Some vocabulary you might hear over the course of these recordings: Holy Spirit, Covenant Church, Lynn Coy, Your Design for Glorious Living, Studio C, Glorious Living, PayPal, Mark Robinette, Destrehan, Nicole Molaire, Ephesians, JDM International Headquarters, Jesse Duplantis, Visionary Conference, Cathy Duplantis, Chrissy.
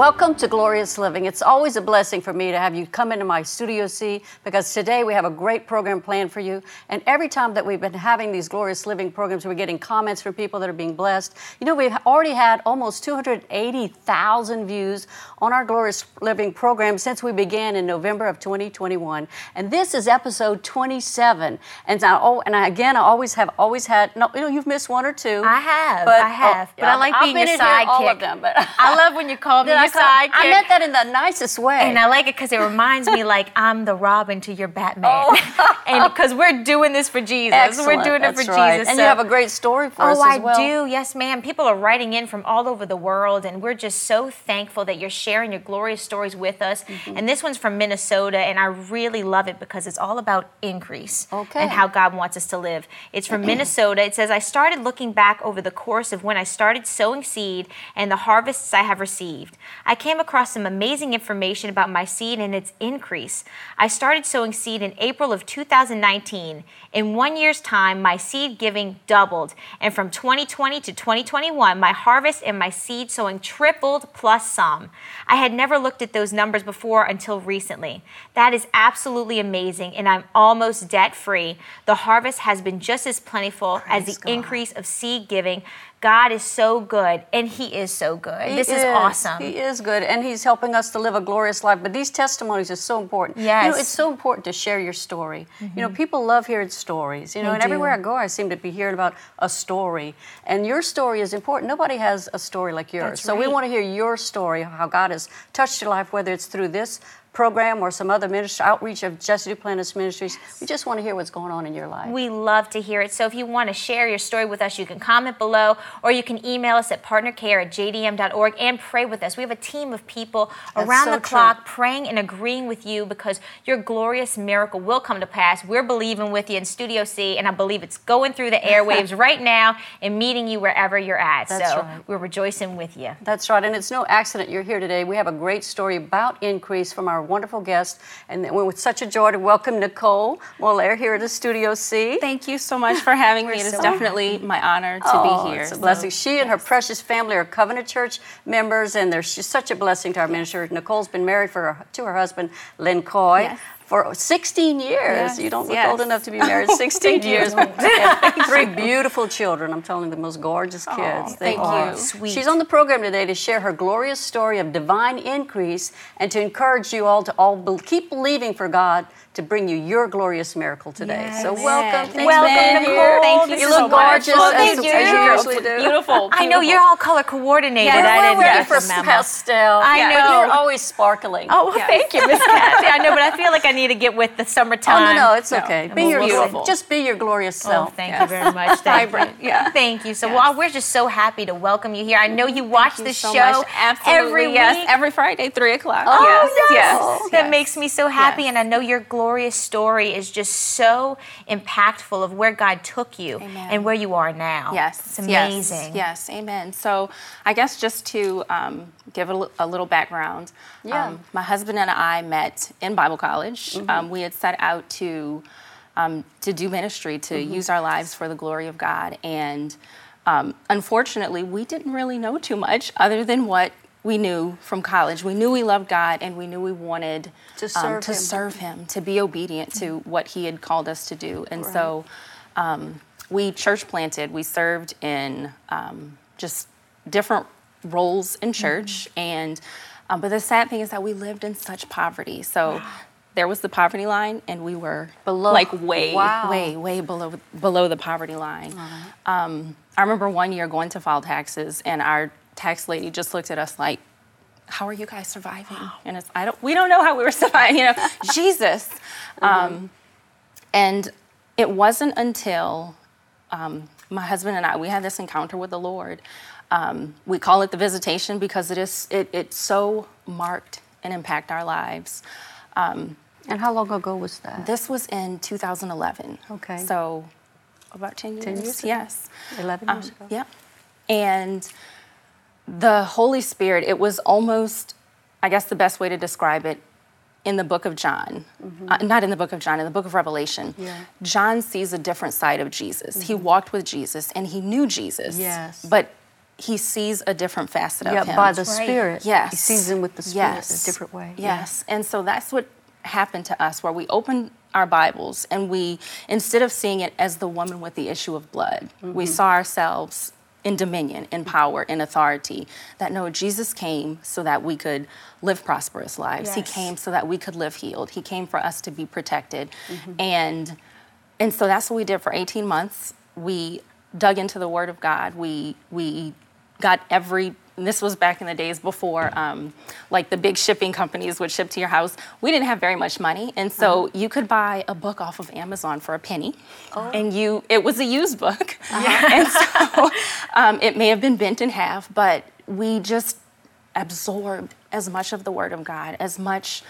Welcome to Glorious Living. It's always a blessing for me to have you come into my Studio C, because today we have a great program planned for you. And every time that we've been having these Glorious Living programs, we're getting comments from people that are being blessed. You know, we've already had almost 280,000 views on our Glorious Living program since we began in November of 2021. And this is episode 27. You've missed one or two. I have. But I like being your sidekick. All of them, but I love when you call me your sidekick. I meant that in the nicest way. And I like it because it reminds me like I'm the Robin to your Batman. Oh. And because we're doing this for Jesus. Excellent. We're doing it for Jesus. And so, you have a great story for us as well. Oh, I do. Yes, ma'am. People are writing in from all over the world, and we're just so thankful that you're sharing your glorious stories with us. Mm-hmm. And this one's from Minnesota, and I really love it because it's all about increase and how God wants us to live. It's from Minnesota. It says, I started looking back over the course of when I started sowing seed and the harvests I have received. I came across some amazing information about my seed and its increase. I started sowing seed in April of 2019. In 1 year's time, my seed giving doubled. And from 2020 to 2021, my harvest and my seed sowing tripled plus some. I had never looked at those numbers before until recently. That is absolutely amazing, and I'm almost debt-free. The harvest has been just as plentiful as the increase of seed giving. God is so good, and He is so good. This is awesome. He is good, and He's helping us to live a glorious life. But these testimonies are so important. Yes. You know, it's so important to share your story. Mm-hmm. You know, people love hearing stories. You know, and everywhere I go, I seem to be hearing about a story. And your story is important. Nobody has a story like yours. That's right. So we want to hear your story, how God has touched your life, whether it's through this program or some other ministry, outreach of Jesse Duplantis Ministries. Yes. We just want to hear what's going on in your life. We love to hear it. So if you want to share your story with us, you can comment below, or you can email us at partnercare@jdm.org and pray with us. We have a team of people around the clock praying and agreeing with you, because your glorious miracle will come to pass. We're believing with you in Studio C, and I believe it's going through the airwaves right now and meeting you wherever you're at. We're rejoicing with you. That's right. And it's no accident you're here today. We have a great story about increase from our wonderful guest, and we're with such a joy to welcome Nicole Molaire here at the Studio C. Thank you so much for having me. It is definitely my honor to be here. It's a blessing. She and her precious family are Covenant Church members, and they're such a blessing to our ministry. Nicole's been married to her husband, Lynn Coy. Yes. For 16 years. Yes, you don't look old enough to be married. 16 years. Three beautiful children. I'm telling you, the most gorgeous kids. Thank you. Sweet. She's on the program today to share her glorious story of divine increase and to encourage you all to keep believing for God to bring you your glorious miracle today. Yes. So welcome. Thanks, welcome, Nicole. Thank you. You look so gorgeous. Well, as you usually do. Beautiful. I know you're all color coordinated. Yes. I didn't pastel. I know. But you're always sparkling. Oh, thank you, Miss Cathy. I know, but I feel like I need to get with the summertime. Oh, no, it's okay. Just be your glorious self. Oh, thank you very much. Thank you. So, well, we're just so happy to welcome you here. I know you watch the show every week. Yes, every Friday, 3 o'clock. Oh, yes. That makes me so happy, and I know your glorious story is just so impactful of where God took you and where you are now. Yes. It's amazing. Yes, amen. So, I guess just to give a little background, my husband and I met in Bible college. Mm-hmm. We had set out to do ministry, to use our lives for the glory of God. And unfortunately, we didn't really know too much other than what we knew from college. We knew we loved God, and we knew we wanted to serve Him, to be obedient to what He had called us to do. And so we church planted. We served in just different roles in church. And but the sad thing is that we lived in such poverty. So. Wow. There was the poverty line, and we were way below the poverty line. Uh-huh. I remember 1 year going to file taxes, and our tax lady just looked at us like, "How are you guys surviving?" Wow. And we don't know how we were surviving. You know, Jesus. And it wasn't until my husband and I had this encounter with the Lord. We call it the visitation because it's so marked and impact our lives. And how long ago was that? This was in 2011. Okay. So about 10 years. 10 years ago? Yes. 11 years ago. Yeah. And the Holy Spirit, it was almost, I guess the best way to describe it, in the book of John. Not in the book of John, in the book of Revelation. Yeah. John sees a different side of Jesus. He walked with Jesus, and he knew Jesus. Yes. But he sees a different facet of him. By the Spirit. Yes. He sees him with the Spirit in a different way. Yes. And so that's what happened to us, where we opened our Bibles and we, instead of seeing it as the woman with the issue of blood, we saw ourselves in dominion, in power, in authority, that no, Jesus came so that we could live prosperous lives. Yes. He came so that we could live healed. He came for us to be protected. And so that's what we did for 18 months. We dug into the Word of God. We got every, and this was back in the days before, like the big shipping companies would ship to your house. We didn't have very much money, and so you could buy a book off of Amazon for a penny, and it was a used book, and so it may have been bent in half, but we just absorbed as much of the Word of God, as much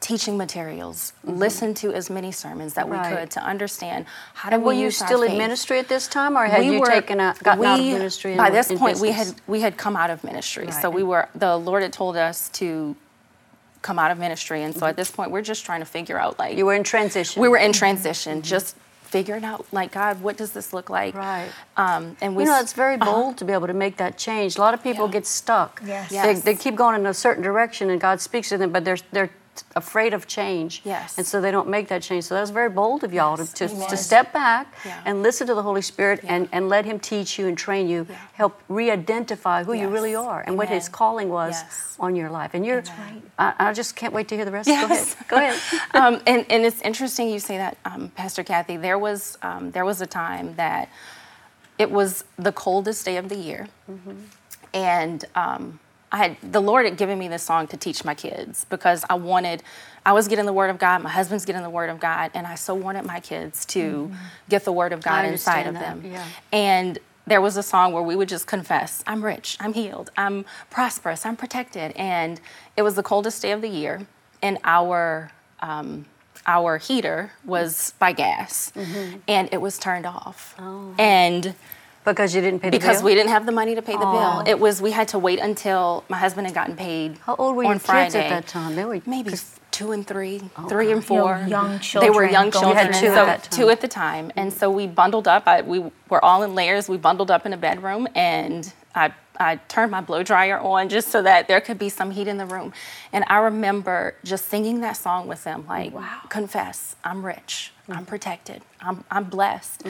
teaching materials, listened to as many sermons that we could to understand how to. And were you still in ministry at this time, or had you taken out of ministry? By this point, we had come out of ministry, so the Lord had told us to come out of ministry, and so at this point, we're just trying to figure out, like, you were in transition. We were in transition, just figuring out, like, God, what does this look like? Right. And we, you know, it's very bold to be able to make that change. A lot of people get stuck. They keep going in a certain direction, and God speaks to them, but they're afraid of change. Yes. And so they don't make that change. So that was very bold of y'all to step back and listen to the Holy Spirit and let Him teach you and train you, help re-identify who you really are and what His calling was on your life. And you're, I just can't wait to hear the rest. Go ahead. And it's interesting you say that, Pastor Cathy. There was a time that it was the coldest day of the year, and the Lord had given me this song to teach my kids because I was getting the Word of God, my husband's getting the Word of God, and I so wanted my kids to get the Word of God inside of them. Yeah. And there was a song where we would just confess, I'm rich, I'm healed, I'm prosperous, I'm protected. And it was the coldest day of the year, and our heater was by gas, and it was turned off. Oh. And because you didn't pay the bill? Because we didn't have the money to pay the bill. It was, we had to wait until my husband had gotten paid on Friday. How old were your kids at that time? They were maybe 2 and 3, 3 and 4. Young children. They were young children. You had 2 at that time. 2 at the time. And so we bundled up. We were all in layers. We bundled up in a bedroom, and I turned my blow dryer on just so that there could be some heat in the room. And I remember just singing that song with them, like, confess, I'm rich, I'm protected, I'm blessed.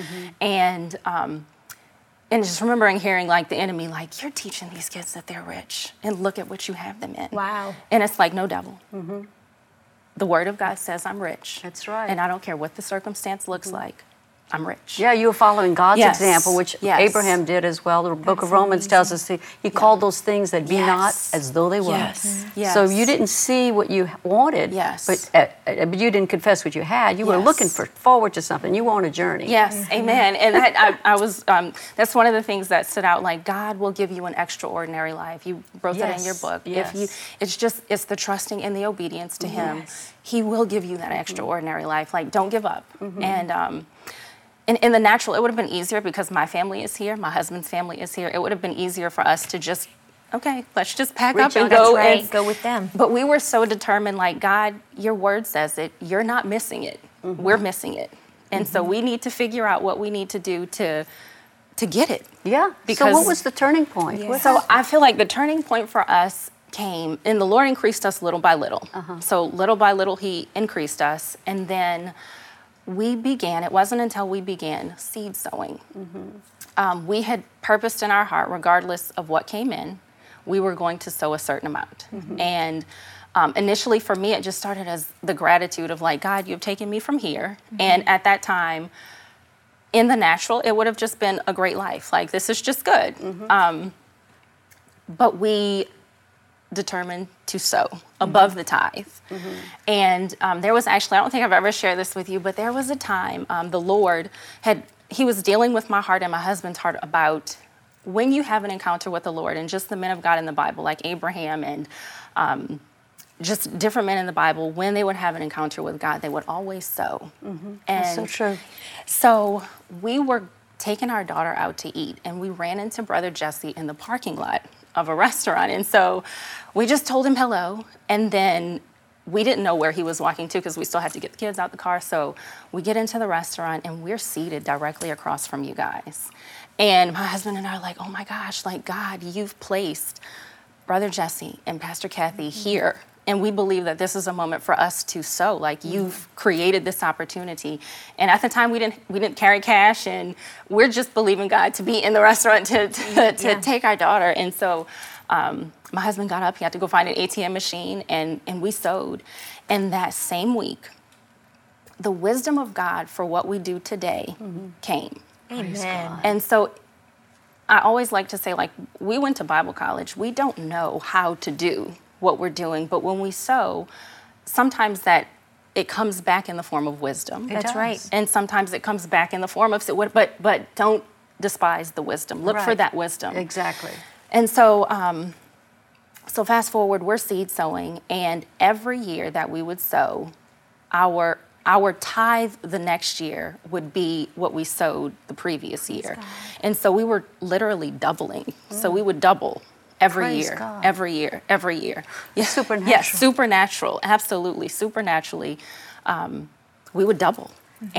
And just remembering hearing, like, the enemy, like, you're teaching these kids that they're rich, and look at what you have them in. Wow. And it's like, no, devil. The Word of God says I'm rich. That's right. And I don't care what the circumstance looks like. I'm rich. Yeah, you were following God's example, which Abraham did as well. The book of Romans tells us he called those things that be not as though they were. Yes. Yes. So you didn't see what you wanted, but you didn't confess what you had. You were looking forward to something. You were on a journey. Yes, amen. And I was, that's one of the things that stood out, like, God will give you an extraordinary life. You wrote that in your book. Yes. It's the trusting and the obedience to Him. He will give you that extraordinary life. Like, don't give up. And in the natural, it would have been easier because my family is here, my husband's family is here. It would have been easier for us to just, let's just pack up and go. And go with them. But we were so determined, like, God, your Word says it. You're not missing it. We're missing it. And so we need to figure out what we need to do to get it. Yeah. Because, so what was the turning point? Yeah. So I feel like the turning point for us came, and the Lord increased us little by little. So little by little, He increased us. And then it wasn't until we began seed sowing. We had purposed in our heart, regardless of what came in, we were going to sow a certain amount. And initially for me, it just started as the gratitude of, like, God, you've taken me from here. And at that time, in the natural, it would have just been a great life. Like, this is just good. But we determined to sow above the tithe. And there was actually, I don't think I've ever shared this with you, but there was a time the Lord He was dealing with my heart and my husband's heart about when you have an encounter with the Lord and just the men of God in the Bible, like Abraham and just different men in the Bible, when they would have an encounter with God, they would always sow. That's so true. So we were taking our daughter out to eat, and we ran into Brother Jesse in the parking lot of a restaurant. And so we just told him hello. And then We didn't know where he was walking to because we still had to get the kids out the car. So we get into the restaurant and we're seated directly across from you guys. And my husband and I are like, oh my gosh, like God, you've placed Brother Jesse and Pastor Cathy here. And we believe that this is a moment for us to sow. Like you've created this opportunity. And at the time we didn't carry cash, and we're just believing God to be in the restaurant to take our daughter. And so my husband got up, he had to go find an ATM machine, and we sowed. And that same week, the wisdom of God for what we do today came. Amen. And so I always like to say, like, we went to Bible college. We don't know how to do what we're doing, but when we sow, sometimes that it comes back in the form of wisdom. That's right. And sometimes it comes back in the form of, but don't despise the wisdom. Look for that wisdom. Exactly. And so, so fast forward, we're seed sowing, and every year that we would sow, our tithe the next year would be what we sowed the previous year. And so we were literally doubling. Mm. So we would double. Every year. Yeah. Supernatural. Yes, yeah, supernatural, absolutely, supernaturally. We would double. Mm-hmm.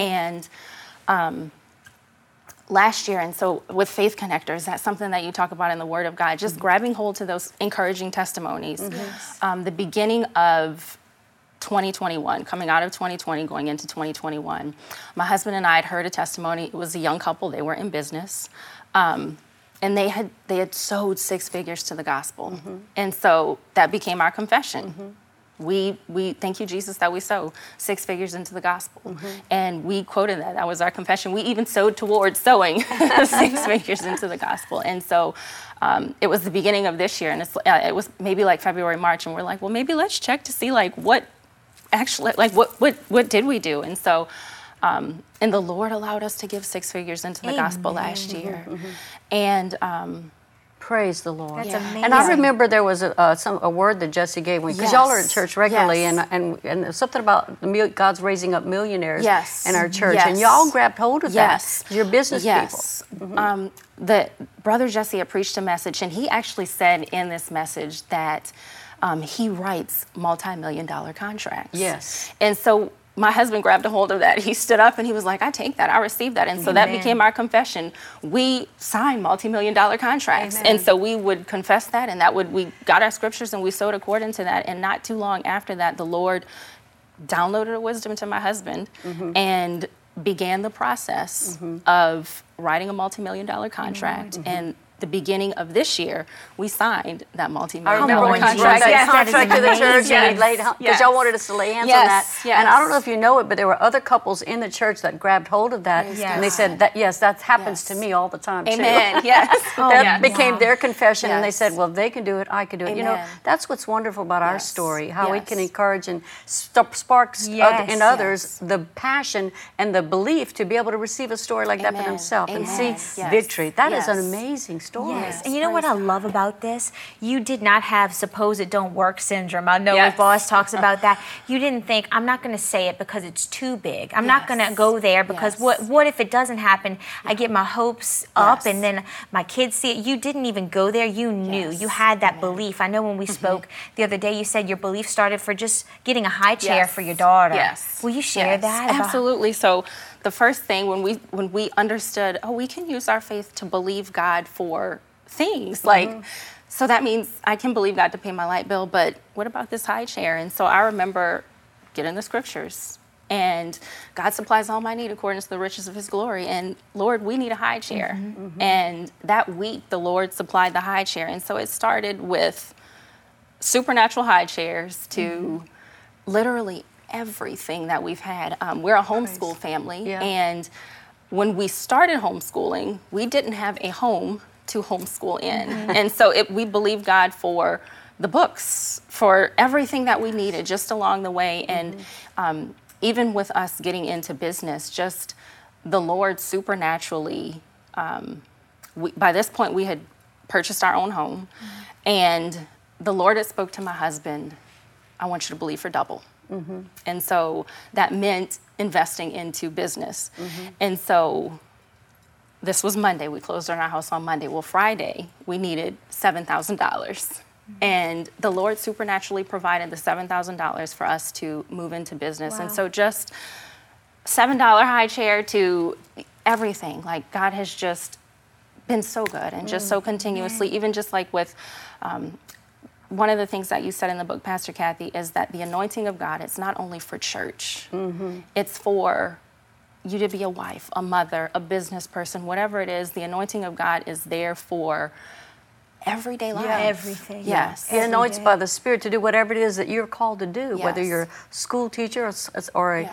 And last year, and so with Faith Connectors, that's something that you talk about in the Word of God, just grabbing hold to those encouraging testimonies. Mm-hmm. The beginning of 2021, coming out of 2020, going into 2021, my husband and I had heard a testimony. It was a young couple. They were in business. And they had sowed six figures to the gospel. Mm-hmm. And so that became our confession. Mm-hmm. We thank you, Jesus, that we sow six figures into the gospel. Mm-hmm. And we quoted that. That was our confession. We even sowed towards sowing six figures into the gospel. And so it was the beginning of this year. And it was maybe like February, March. And we're like, well, maybe let's check to see like what actually, like what did we do? And so and the Lord allowed us to give six figures into the gospel last year. Mm-hmm. And praise the Lord. That's amazing. And I remember there was a word that Jesse gave me, because y'all are at church regularly, and something about God's raising up millionaires in our church. Yes. And y'all grabbed hold of that. You're business people. Mm-hmm. Brother Jesse had preached a message, and he actually said in this message that he writes multi-million-dollar contracts. Yes. And so my husband grabbed a hold of that. He stood up and he was like, I take that. I received that. And so that became our confession. We signed multi-million-dollar contracts. Amen. And so we would confess that, and that would, we got our scriptures and we sowed according to that. And not too long after that, the Lord downloaded a wisdom to my husband and began the process of writing a multi-million-dollar contract. Mm-hmm. And the beginning of this year, we signed that multi-million-dollar contract. Contract to the church, and we laid because y'all wanted us to lay hands on that. Yes. And I don't know if you know it, but there were other couples in the church that grabbed hold of that, and they said that that happens to me all the time. Amen. Too. Yes, that became their confession, and they said, well, they can do it, I can do it. Amen. You know, that's what's wonderful about our story, how it can encourage and sparks in others the passion and the belief to be able to receive a story like that for themselves and see victory. That is an amazing story. Yes. And you know what I love about this? You did not have suppose it don't work syndrome. I know your boss talks about that. You didn't think, I'm not going to say it because it's too big. I'm not going to go there because what if it doesn't happen? I get my hopes up and then my kids see it. You didn't even go there. You knew. You had that belief. I know when we spoke the other day, you said your belief started for just getting a high chair for your daughter. Yes. Will you share that? Absolutely. So the first thing when we understood, we can use our faith to believe God for things. Like, so that means I can believe God to pay my light bill, but what about this high chair? And so I remember getting the scriptures, and God supplies all my need according to the riches of his glory. And Lord, we need a high chair. Mm-hmm, mm-hmm. And that week, the Lord supplied the high chair. And so it started with supernatural high chairs to literally everything that we've had. We're a homeschool family, and when we started homeschooling, we didn't have a home to homeschool in. And so we believed God for the books, for everything that we needed just along the way. And even with us getting into business, just the Lord supernaturally, by this point we had purchased our own home, and the Lord had spoke to my husband, I want you to believe for double. Mm-hmm. And so that meant investing into business. Mm-hmm. And so this was Monday. We closed on our house on Monday. Well, Friday, we needed $7,000. And the Lord supernaturally provided the $7,000 for us to move into business. Wow. And so just $7 high chair to everything. Like, God has just been so good and just so continuously, even just like with one of the things that you said in the book, Pastor Cathy, is that the anointing of God, it's not only for church. Mm-hmm. It's for you to be a wife, a mother, a business person, whatever it is. The anointing of God is there for everyday life. Yeah, everything. Yes. He anoints by the Spirit to do whatever it is that you're called to do, whether you're a school teacher or a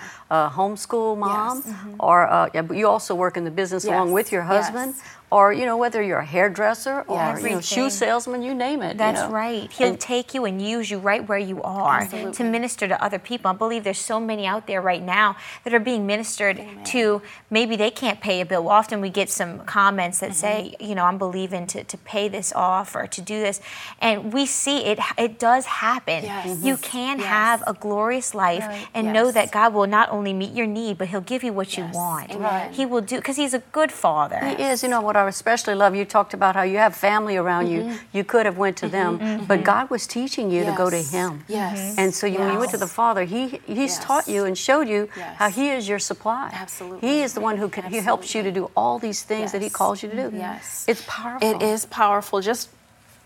homeschool mom, or you also work in the business along with your husband, or, you know, whether you're a hairdresser or you know, shoe salesman, you name it. That's right. He'll take you and use you right where you are to minister to other people. I believe there's so many out there right now that are being ministered to. Maybe they can't pay a bill. Often we get some comments that say, you know, I'm believing to pay this off or to do this. And we see it does happen. Yes. You can have a glorious life and know that God will not only meet your need, but He'll give you what you want. Right. He will do, because He's a good Father. He is. You know what I especially love, you talked about how you have family around you could have went to them, but God was teaching you to go to Him. Yes. And so when you went to the Father, He's taught you and showed you how He is your supply. Absolutely. He is the one who can, He helps you to do all these things that He calls you to do. Yes. It's powerful. It is powerful just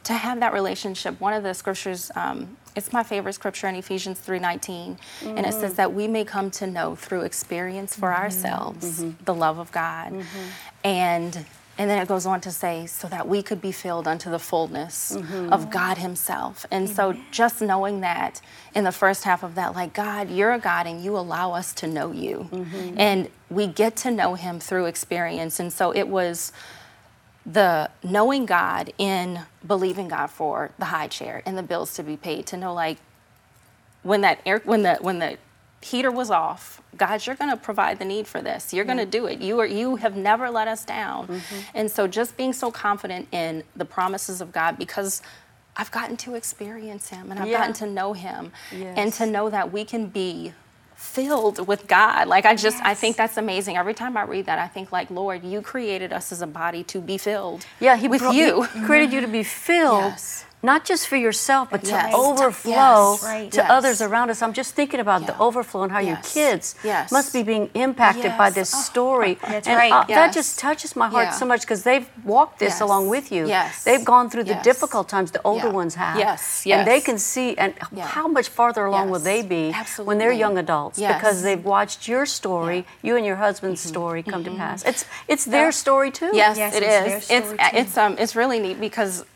to have that relationship. One of the scriptures, it's my favorite scripture in Ephesians 3:19, and it says that we may come to know through experience for ourselves the love of God. And then it goes on to say, so that we could be filled unto the fullness of God Himself. And so just knowing that in the first half of that, like, God, You're a God and You allow us to know You. And we get to know Him through experience. And so it was the knowing God in believing God for the high chair and the bills to be paid, to know, like, when the heater was off, God, You're going to provide the need for this. You're going to do it. You have never let us down. And so just being so confident in the promises of God, because I've gotten to experience Him and I've gotten to know Him, and to know that we can be filled with God. Like, I just, I think that's amazing. Every time I read that, I think, like, Lord, You created us as a body to be filled. Yeah, He created you to be filled. Yes. Not just for yourself, but to overflow to others around us. I'm just thinking about the overflow and how your kids must be being impacted by this story. That's and right. That just touches my heart so much, because they've walked this along with you. Yes. They've gone through the difficult times the older ones have. Yes. Yes. And they can see and how much farther along will they be when they're young adults, because they've watched your story, you and your husband's story come to pass. It's their story too. Yes, yes, it is. It's really neat, because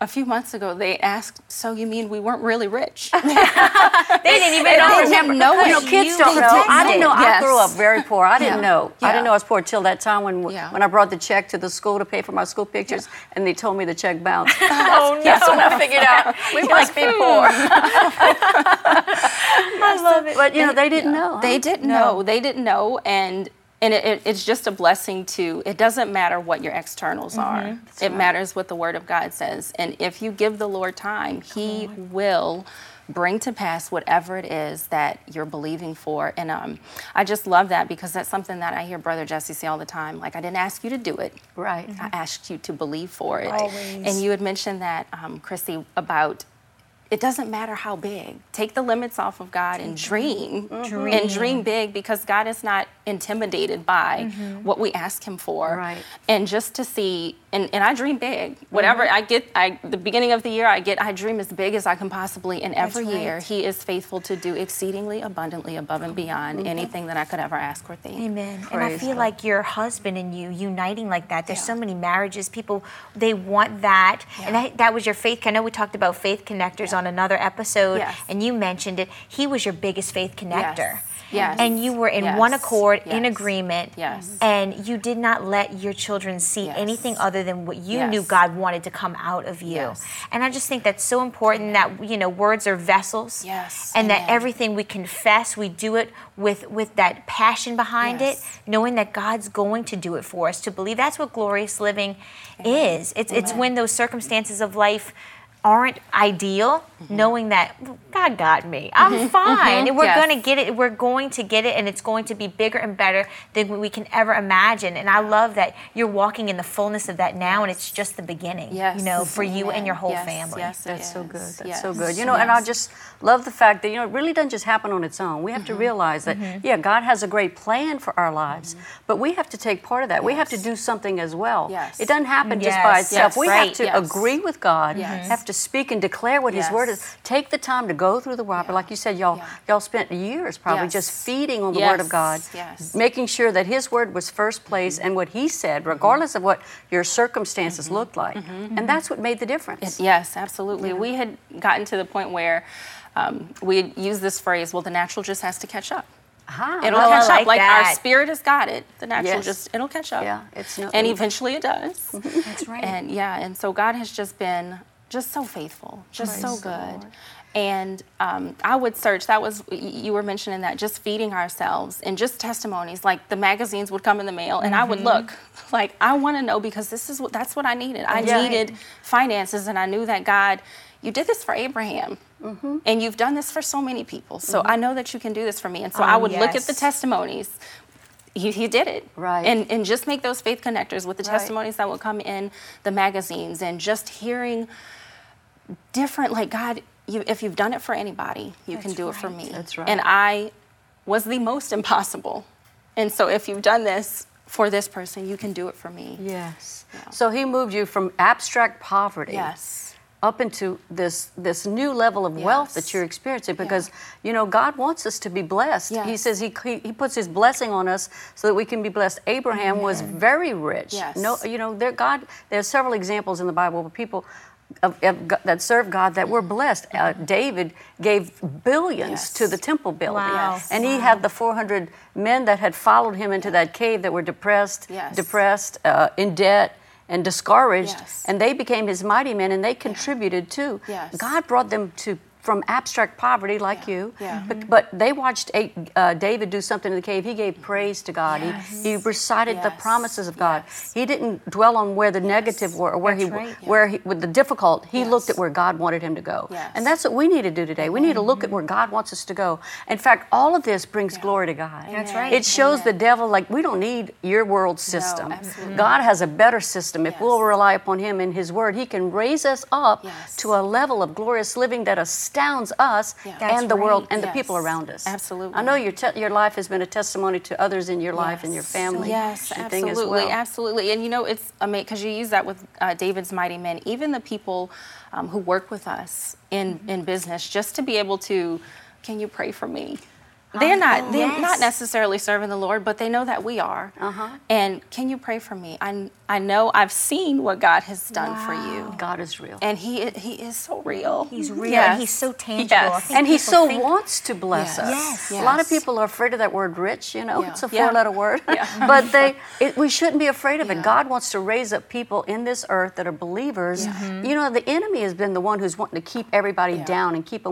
a few months ago, they asked, so you mean we weren't really rich? They didn't even know. Kids don't know. I didn't know. I grew up very poor. I didn't know. Yeah. I didn't know I was poor till that time when I brought the check to the school to pay for my school pictures, and they told me the check bounced. Oh, no. So I figured out we must be poor. I love it. But, they didn't know. They didn't know. They didn't know, and it's just a blessing to, it doesn't matter what your externals are. It matters what the Word of God says. And if you give the Lord time, He will bring to pass whatever it is that you're believing for. And I just love that, because that's something that I hear Brother Jesse say all the time. Like, I didn't ask you to do it. Right. I asked you to believe for it. Always. And you had mentioned that, Chrissy, about it doesn't matter how big. Take the limits off of God and dream. Dream. And dream big, because God is not intimidated by what we ask Him for. Right. And just to see, and I dream big. Whatever the beginning of the year, I dream as big as I can possibly. And every year, He is faithful to do exceedingly abundantly above and beyond anything that I could ever ask or think. Amen. Praise and I feel God. Like your husband and you uniting like that. There's so many marriages, people, they want that. Yeah. And that was your faith. I know we talked about faith connectors on another episode, and you mentioned it. He was your biggest faith connector. Yes. And you were in one accord, in agreement, and you did not let your children see anything other than what you knew God wanted to come out of you. Yes. And I just think that's so important, that, words are vessels, and that everything we confess, we do it with that passion behind it, knowing that God's going to do it for us, to believe. That's what glorious living is. It's when those circumstances of life aren't ideal, knowing that God got me. I'm fine. And we're going to get it. We're going to get it, and it's going to be bigger and better than we can ever imagine. And I love that you're walking in the fullness of that now, and it's just the beginning, you know, for you and your whole family. That's so good. You know, and I just love the fact that, you know, it really doesn't just happen on its own. We have to realize that, God has a great plan for our lives, but we have to take part of that. We have to do something as well. It doesn't happen just by itself. We have to agree with God, have to speak and declare what His Word. Take the time to go through the Word. Yeah. Like you said, y'all spent years probably just feeding on the Word of God, making sure that His Word was first place and what He said, regardless of what your circumstances looked like. And that's what made the difference. Yes, absolutely. Yeah. We had gotten to the point where we had used this phrase, well, the natural just has to catch up. It'll catch up. Like our spirit has got it. The natural just, it'll catch up. And eventually it does. That's right. And and so God has just been just so faithful, just so good. And I would search, that was, you were mentioning that, just feeding ourselves and just testimonies, like the magazines would come in the mail and I would look, like I want to know, because this is what, that's what I needed. I needed finances, and I knew that God, you did this for Abraham and you've done this for so many people. So I know that you can do this for me. And so I would look at the testimonies. He did it. Right. And just make those faith connectors with the testimonies that will come in the magazines, and just hearing different, like, God, if you've done it for anybody, you can do it for me. That's right. And I was the most impossible. And so if you've done this for this person, you can do it for me. Yes. Yeah. So He moved you from abstract poverty. Up into this new level of wealth that you're experiencing, because you know God wants us to be blessed. He says he puts His blessing on us so that we can be blessed. Abraham was very rich. No, you know, there are several examples in the Bible where people that serve God that were blessed. David gave billions to the temple building, and he had the 400 men that had followed him into that cave that were depressed, in debt, and discouraged, and they became His mighty men, and they contributed too. God brought them from abstract poverty, like you, but they watched David do something in the cave. He gave praise to God. He recited the promises of God. He didn't dwell on where the negative were, or where he with the difficult. He looked at where God wanted him to go, and that's what we need to do today. We need to look at where God wants us to go. In fact, all of this brings glory to God. That's right. It shows the devil, like, we don't need your world system. No, God has a better system. If we'll rely upon Him and His Word, He can raise us up to a level of glorious living that astounds us and the world and the people around us. Absolutely. I know your life has been a testimony to others in your life and your family. Yes, absolutely, absolutely. And you know, it's amazing, because you use that with David's mighty men, even the people who work with us in business, just to be able to, can you pray for me? They're not necessarily serving the Lord, but they know that we are. And can you pray for me? I know I've seen what God has done for you. God is real. And He is so real. He's real. Yes. And He's so tangible. Yes. And He so wants to bless us. Yes. A lot of people are afraid of that word rich, you know. It's a four-letter word. But we shouldn't be afraid of it. God wants to raise up people in this earth that are believers. You know, the enemy has been the one who's wanting to keep everybody down and keep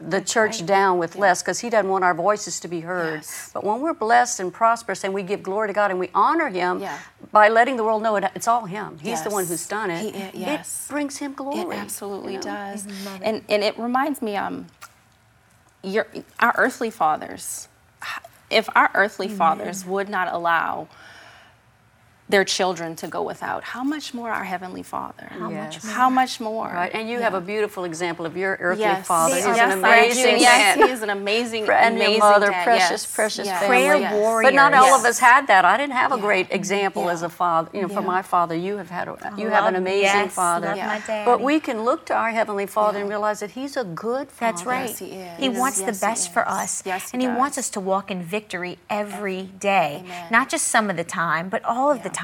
the church down with less, because he doesn't want our voice to be heard. But when we're blessed and prosperous and we give glory to God and we honor Him by letting the world know it's all Him. He's the one who's done it. It brings Him glory. It absolutely does. And it reminds me, our earthly fathers, if our earthly fathers would not allow their children to go without, how much more our Heavenly Father? How much more? Right. And you have a beautiful example of your earthly Father. He's an amazing man. He is an amazing, amazing mother, dad. Precious family. Prayer warrior. But not all of us had that. I didn't have a great example as a father. You know, for my father, you have had. You have an amazing father. Love my daddy. But we can look to our Heavenly Father and realize that He's a good Father. That's right. Yes, He is. He wants the best for us. Yes, and He wants us to walk in victory every day, not just some of the time, but all of the time.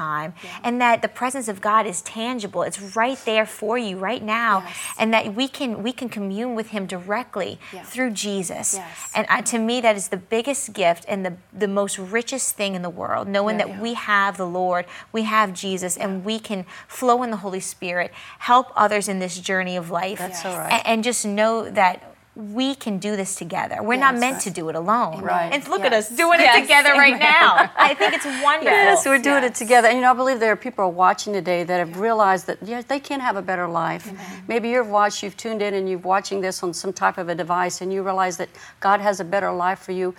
And that the presence of God is tangible. It's right there for you right now, and that we can commune with Him directly through Jesus. And to me, that is the biggest gift and the most richest thing in the world, knowing that we have the Lord, we have Jesus, and we can flow in the Holy Spirit, help others in this journey of life. That's all right. And just know that we can do this together. We're not meant to do it alone. Right. And look at us doing it together right now. I think it's wonderful. Yes, we're doing it together. And you know, I believe there are people watching today that have realized that they can have a better life. Mm-hmm. Maybe you've tuned in and you're watching this on some type of a device, and you realize that God has a better life for you.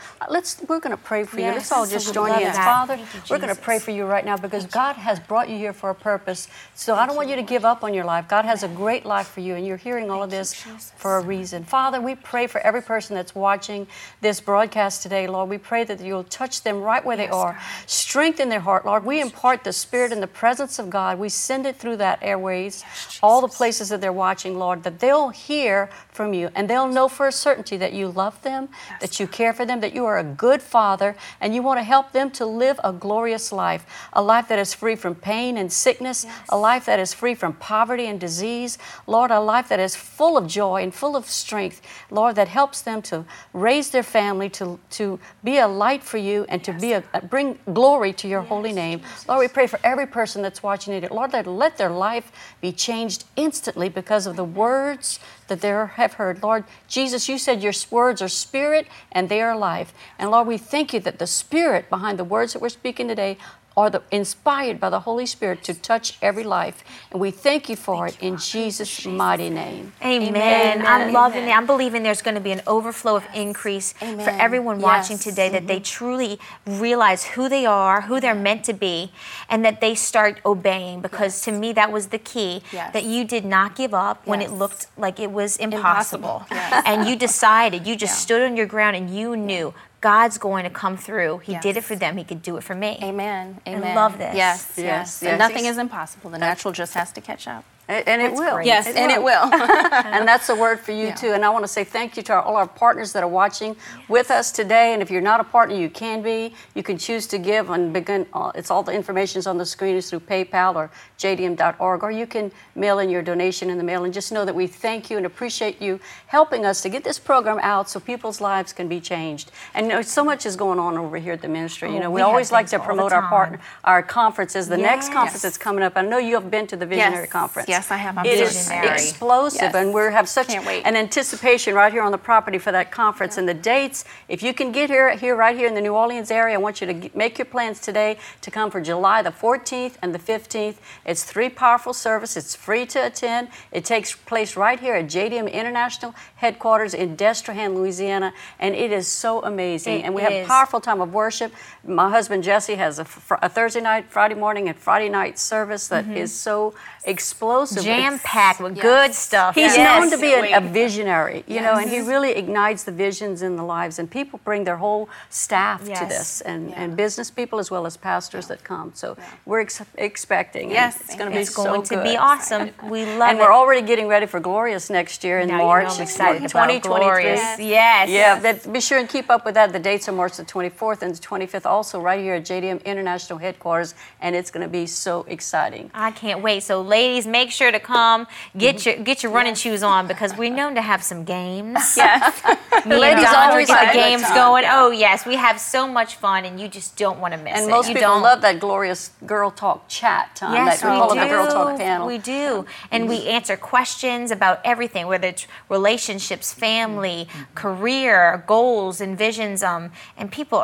We're going to pray for you. Let's all just join hands. Father, we're going to pray for you right now because God has brought you here for a purpose. So I don't want you to give up on your life. God has a great life for you, and you're hearing all of this for a reason. Father, we pray for every person that's watching this broadcast today, Lord. We pray that you'll touch them right where they are. Strengthen their heart, Lord. We impart the Spirit and the presence of God. We send it through that airways, all the places that they're watching, Lord, that they'll hear from you and they'll know for a certainty that you love them, that you care for them, that you are a good Father, and you want to help them to live a glorious life, a life that is free from pain and sickness, a life that is free from poverty and disease, Lord, a life that is full of joy and full of strength, Lord, that helps them to raise their family, to be a light for you, and to be bring glory to your holy name. Jesus. Lord, we pray for every person that's watching it. Lord, that let their life be changed instantly because of the words that they have heard. Lord Jesus, you said your words are spirit and they are life. And Lord, we thank you that the spirit behind the words that we're speaking today are inspired by the Holy Spirit to touch every life. And we thank you for it in Jesus' mighty name. Amen. I'm loving it. I'm believing there's going to be an overflow of increase for everyone watching today, that they truly realize who they are, who they're meant to be, and that they start obeying. Because to me, that was the key, that you did not give up when it looked like it was impossible. And you decided, you just stood on your ground and you knew, God's going to come through. He did it for them. He could do it for me. Amen. Amen. I love this. Yes. Nothing is impossible. The natural just has to catch up. And it will. Yes, and it will. And that's a word for you, too. And I want to say thank you to all our partners that are watching with us today. And if you're not a partner, you can be. You can choose to give. And begin. It's all the information's on the screen. It's through PayPal or jdm.org. Or you can mail in your donation in the mail. And just know that we thank you and appreciate you helping us to get this program out so people's lives can be changed. And you know, so much is going on over here at the ministry. You know, we always like to promote our conferences. The next conference that's coming up. I know you have been to the Visionary Conference. Yes, I have. It is explosive, and we have such an anticipation right here on the property for that conference. And the dates, if you can get here right here in the New Orleans area, I want you to make your plans today to come for July the 14th and the 15th. It's 3 powerful services. It's free to attend. It takes place right here at JDM International Headquarters in Destrehan, Louisiana, and it is so amazing. And we have a powerful time of worship. My husband, Jesse, has a Thursday night, Friday morning, and Friday night service that is so explosive. Jam-packed with good stuff. He's known to be a visionary, you know, and he really ignites the visions in the lives. And people bring their whole staff to this, and business people as well as pastors that come. So we're expecting. Yes, it's going to be so good. It's going to be awesome. We love it. And we're already getting ready for Glorious next year in March. I'm excited about Glorious. Yes. Yeah, be sure and keep up with that. The dates are March the 24th and the 25th, also right here at JDM International Headquarters, and it's going to be so exciting. I can't wait. So, ladies, make sure to come, get your running shoes on, because we're known to have some games. Yes. The ladies always get the games going. Yeah. Oh yes, we have so much fun, and you just don't want to miss it. And most people love that Glorious Girl Talk chat time. Yes, we do. The Girl Talk panel. We do, and we answer questions about everything, whether it's relationships, family, career, goals, and visions. And people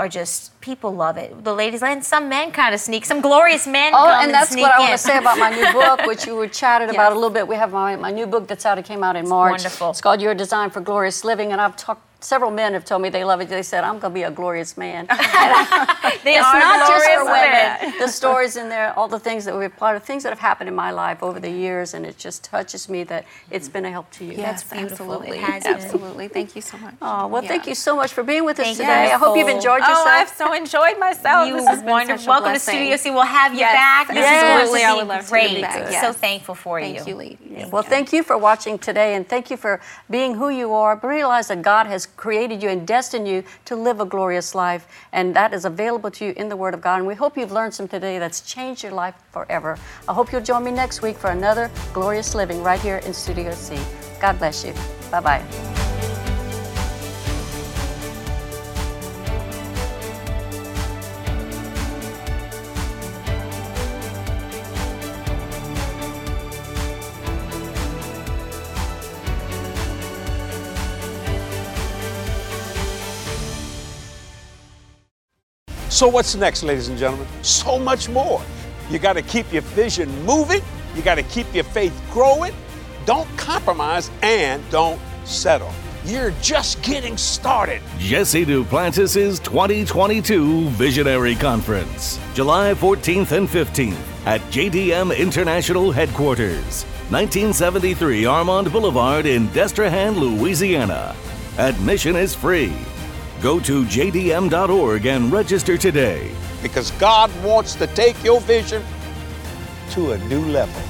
love it. The ladies and some men kind of sneak. Some glorious men. Oh, and that's what I want to say about my new book, which you were chatted about a little bit. We have my new book that's out. It came out in March. Wonderful. It's called Your Design for Glorious Living, and I've talked. Several men have told me they love it. They said, I'm going to be a glorious man. They it's are not just for women. The stories in there, all the things that we've plotted, things that have happened in my life over the years, and it just touches me that it's been a help to you. Yes, that's beautiful. Absolutely. It has absolutely. Thank you so much. Oh, well, thank you so much for being with us today. I hope you've enjoyed yourself. Oh, I've so enjoyed myself. This has wonderful. Been such a Welcome blessing. To Studio C. We'll have you back. Absolutely. I would love to be back. So thankful for you. Thank you, ladies. Well, thank you for watching today, and thank you for being who you are. But realize that God has created you and destined you to live a glorious life, and that is available to you in the Word of God. And we hope you've learned some today that's changed your life forever. I hope you'll join me next week for another Glorious Living right here in Studio C. God bless you. Bye-bye. So what's next, ladies and gentlemen? So much more. You got to keep your vision moving. You got to keep your faith growing. Don't compromise and don't settle. You're just getting started. Jesse Duplantis' 2022 Visionary Conference, July 14th and 15th at JDM International Headquarters, 1973 Armand Boulevard in Destrehan, Louisiana. Admission is free. Go to jdm.org and register today. Because God wants to take your vision to a new level.